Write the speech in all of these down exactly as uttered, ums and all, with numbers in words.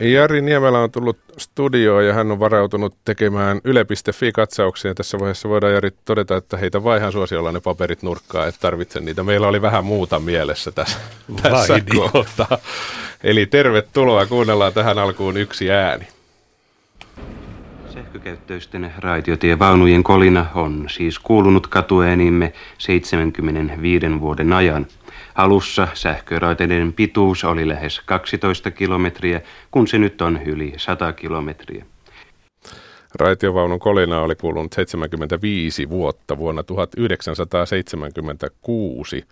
Jari Niemelä on tullut studioon ja hän on varautunut tekemään yle piste fi katsauksia. Tässä vaiheessa voidaan, Jari, todeta, että heitä vaan ihan suosiolla ne paperit nurkkaa, että tarvitse niitä. Meillä oli vähän muuta mielessä tässä, tässä kohtaa. Eli tervetuloa, kuunnellaan tähän alkuun yksi ääni. Sähkökäyttöisten raitiotievaunujen kolina on siis kuulunut katuäänimme seitsemänkymmenenviiden vuoden ajan. Alussa sähköraiteiden pituus oli lähes kaksitoista kilometriä, kun se nyt on yli sata kilometriä. Raitiovaunun kolina oli kuulunut seitsemänkymmentäviisi vuotta vuonna tuhatyhdeksänsataaseitsemänkymmentäkuusi.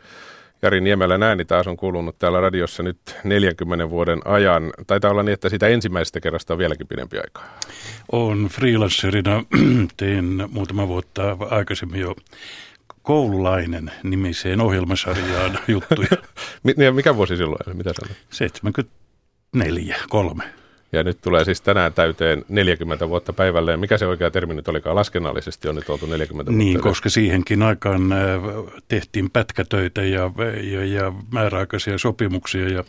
Jari Niemelän ääni taas on kuulunut täällä radiossa nyt neljänkymmenen vuoden ajan. Taitaa olla niin, että sitä ensimmäisestä kerrasta on vieläkin pidempi aikaa. Olen freelancerina, tein muutama vuotta aikaisemmin jo Koululainen nimiseen ohjelmasarjaan juttuja. Mikä vuosi silloin? Mitä sanoit? seitsemänkymmentäneljä, kolme. Ja nyt tulee siis tänään täyteen neljäkymmentä vuotta päivälleen. Mikä se oikea termi nyt olikaan? Laskennallisesti on nyt oltu neljäkymmentä vuotta. Niin, koska siihenkin aikaan tehtiin pätkätöitä ja, ja, ja määräaikaisia sopimuksia ja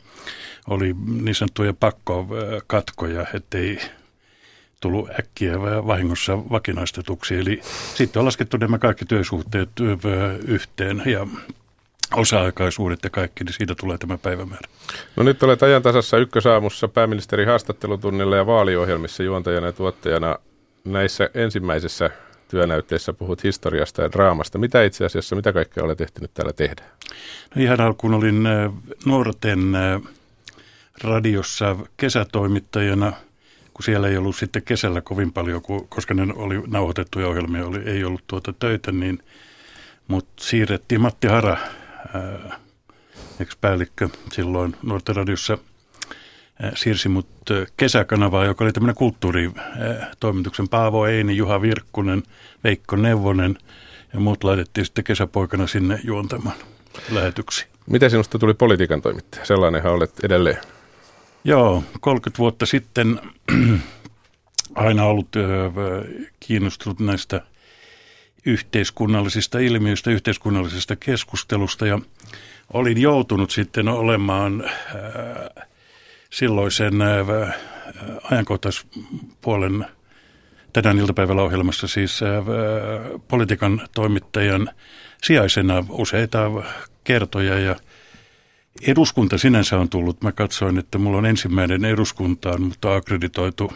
oli niin sanottuja pakkokatkoja, ettei tullut äkkiä vahingossa vakinaistetuksi. Eli sitten on laskettu nämä kaikki työsuhteet yhteen ja osa-aikaisuudet ja kaikki, niin siitä tulee tämä päivämäärä. No nyt olet ajantasassa Ykkösaamussa pääministeri haastattelutunnilla ja vaaliohjelmissa juontajana ja tuottajana. Näissä ensimmäisessä työnäytteissä puhut historiasta ja draamasta. Mitä itse asiassa, mitä kaikkea olet ehtinyt täällä tehdä? No ihan alkuun olin nuorten radiossa kesätoimittajana. Kun siellä ei ollut sitten kesällä kovin paljon, koska ne oli nauhoitettuja ohjelmia, oli, ei ollut tuota töitä, niin mut siirrettiin Matti Hara, ää, ex-päällikkö silloin Nuorten Radiossa, ää, siirsi mut kesäkanavaa, joka oli tämmöinen kulttuuritoimituksen. Paavo Eini, Juha Virkkunen, Veikko Neuvonen ja muut laitettiin sitten kesäpoikana sinne juontamaan lähetyksiin. Miten sinusta tuli politiikan toimittaja? Sellainenhan olet edelleen. Joo, kolmekymmentä vuotta sitten aina ollut kiinnostunut näistä yhteiskunnallisista ilmiöistä, yhteiskunnallisesta keskustelusta ja olin joutunut sitten olemaan silloisen ajankohtaispuolen tänään iltapäivällä ohjelmassa siis politiikan toimittajan sijaisena useita kertoja ja eduskunta sinänsä on tullut. Mä katsoin, että mulla on ensimmäinen eduskuntaan, mutta akkreditoitu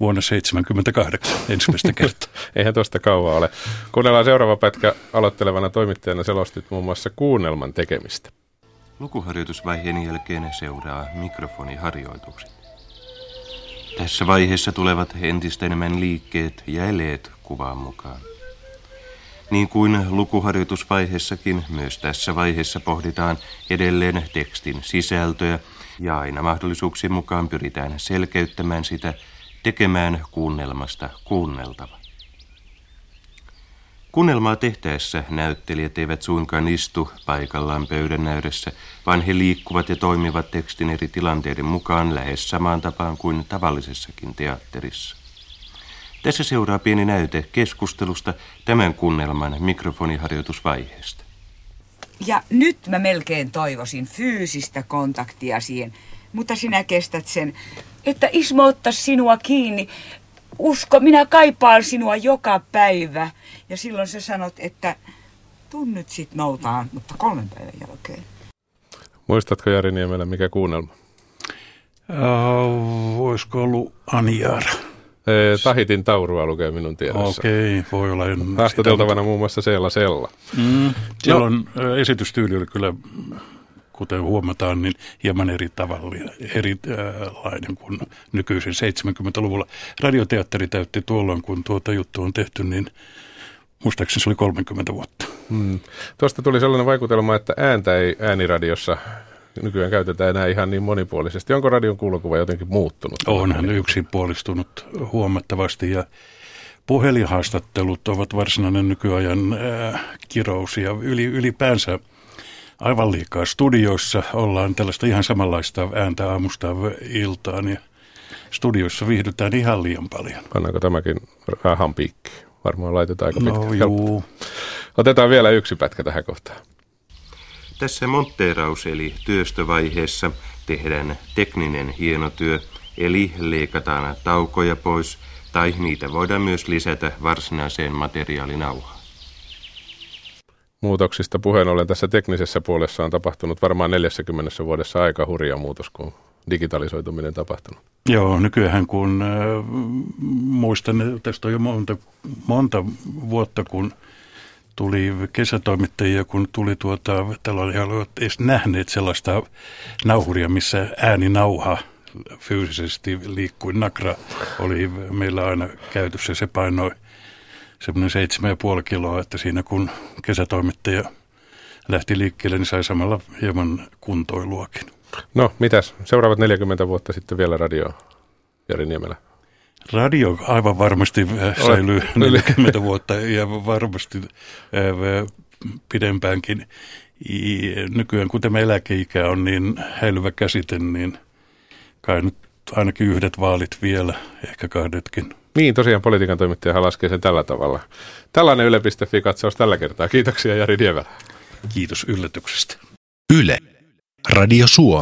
vuonna seitsemänkymmentäkahdeksan ensimmäistä kertaa. Eihän tuosta kauaa ole. Kuunnellaan seuraava pätkä. Aloittelevana toimittajana selostit muun muassa kuunnelman tekemistä. Lukuharjoitusvaiheen jälkeen seuraa mikrofoniharjoitukset. Tässä vaiheessa tulevat entistä enemmän liikkeet ja eleet kuvaan mukaan. Niin kuin lukuharjoitusvaiheessakin, myös tässä vaiheessa pohditaan edelleen tekstin sisältöä ja aina mahdollisuuksien mukaan pyritään selkeyttämään sitä, tekemään kuunnelmasta kuunneltava. Kuunnelmaa tehtäessä näyttelijät eivät suinkaan istu paikallaan pöydän ääressä, vaan he liikkuvat ja toimivat tekstin eri tilanteiden mukaan lähes samaan tapaan kuin tavallisessakin teatterissa. Tässä seuraa pieni näyte keskustelusta tämän kuunnelman mikrofoniharjoitusvaiheesta. Ja nyt mä melkein toivoisin fyysistä kontaktia siihen, mutta sinä kestät sen, että Ismo ottaisi sinua kiinni. Usko, minä kaipaan sinua joka päivä. Ja silloin sä sanot, että tun nyt sit noutaan, mutta kolmen päivän jälkeen. Muistatko, Jari Niemelä, mikä kuunnelma? Oh, voisiko ollut Anjaara? Tahitin Taurua lukee minun tiedossa. Okei, voi olla. Haastateltavana muun muassa Seela Sella. Mm, silloin no. Esitystyyli oli kyllä, kuten huomataan, niin hieman eri tavalla, erilainen kuin nykyisen seitsemänkymmentäluvulla. Radioteatteri täytti tuolloin, kun tuota juttu on tehty, niin muistaakseni se oli kolmekymmentä vuotta. Mm. Tuosta tuli sellainen vaikutelma, että ääntä ei ääniradiossa nykyään käytetään enää ihan niin monipuolisesti. Onko radion kuulokuva jotenkin muuttunut? Onhan yksipuolistunut huomattavasti ja puhelinhaastattelut ovat varsinainen nykyajan äh, kirous ja yli, ylipäänsä aivan liikaa studioissa ollaan tällaista ihan samanlaista ääntä aamusta iltaan ja studioissa viihdytään ihan liian paljon. Pannaanko tämäkin rahan piikki? Varmaan laitetaan aika pitkä. No juu. Otetaan vielä yksi pätkä tähän kohtaan. Tässä montteeraus- eli työstövaiheessa tehdään tekninen hienotyö eli leikataan taukoja pois tai niitä voidaan myös lisätä varsinaiseen materiaalinauhaan. Muutoksista puheen ollen tässä teknisessä puolessa on tapahtunut varmaan neljässäkymmenessä vuodessa aika hurja muutos, kun digitalisoituminen tapahtunut. Joo, nykyään kun äh, muistan, tästä on jo monta, monta vuotta, kun tuli kesätoimittajia, kun tuli tuota, täällä ei ole edes nähneet sellaista nauhuria, missä ääninauha fyysisesti liikkui. Nakra oli meillä aina käytössä, se painoi semmoinen seitsemän ja puoli kiloa, että siinä kun kesätoimittaja lähti liikkeelle, niin sai samalla hieman kuntoiluakin. No, mitäs? Seuraavat neljäkymmentä vuotta sitten vielä radioa, Jari Niemelä. Radio aivan varmasti säilyy neljäkymmentä vuotta ja varmasti pidempäänkin. Nykyään, kun tämä eläkeikä on niin häilyvä käsite, niin kai nyt ainakin yhdet vaalit vielä, ehkä kahdetkin. Niin, tosiaan politiikan toimittajahan laskee sen tällä tavalla. Tällainen yle piste fi-katsaus tällä kertaa. Kiitoksia Jari Niemelä. Kiitos yllätyksestä. Yle. Radio Suomi.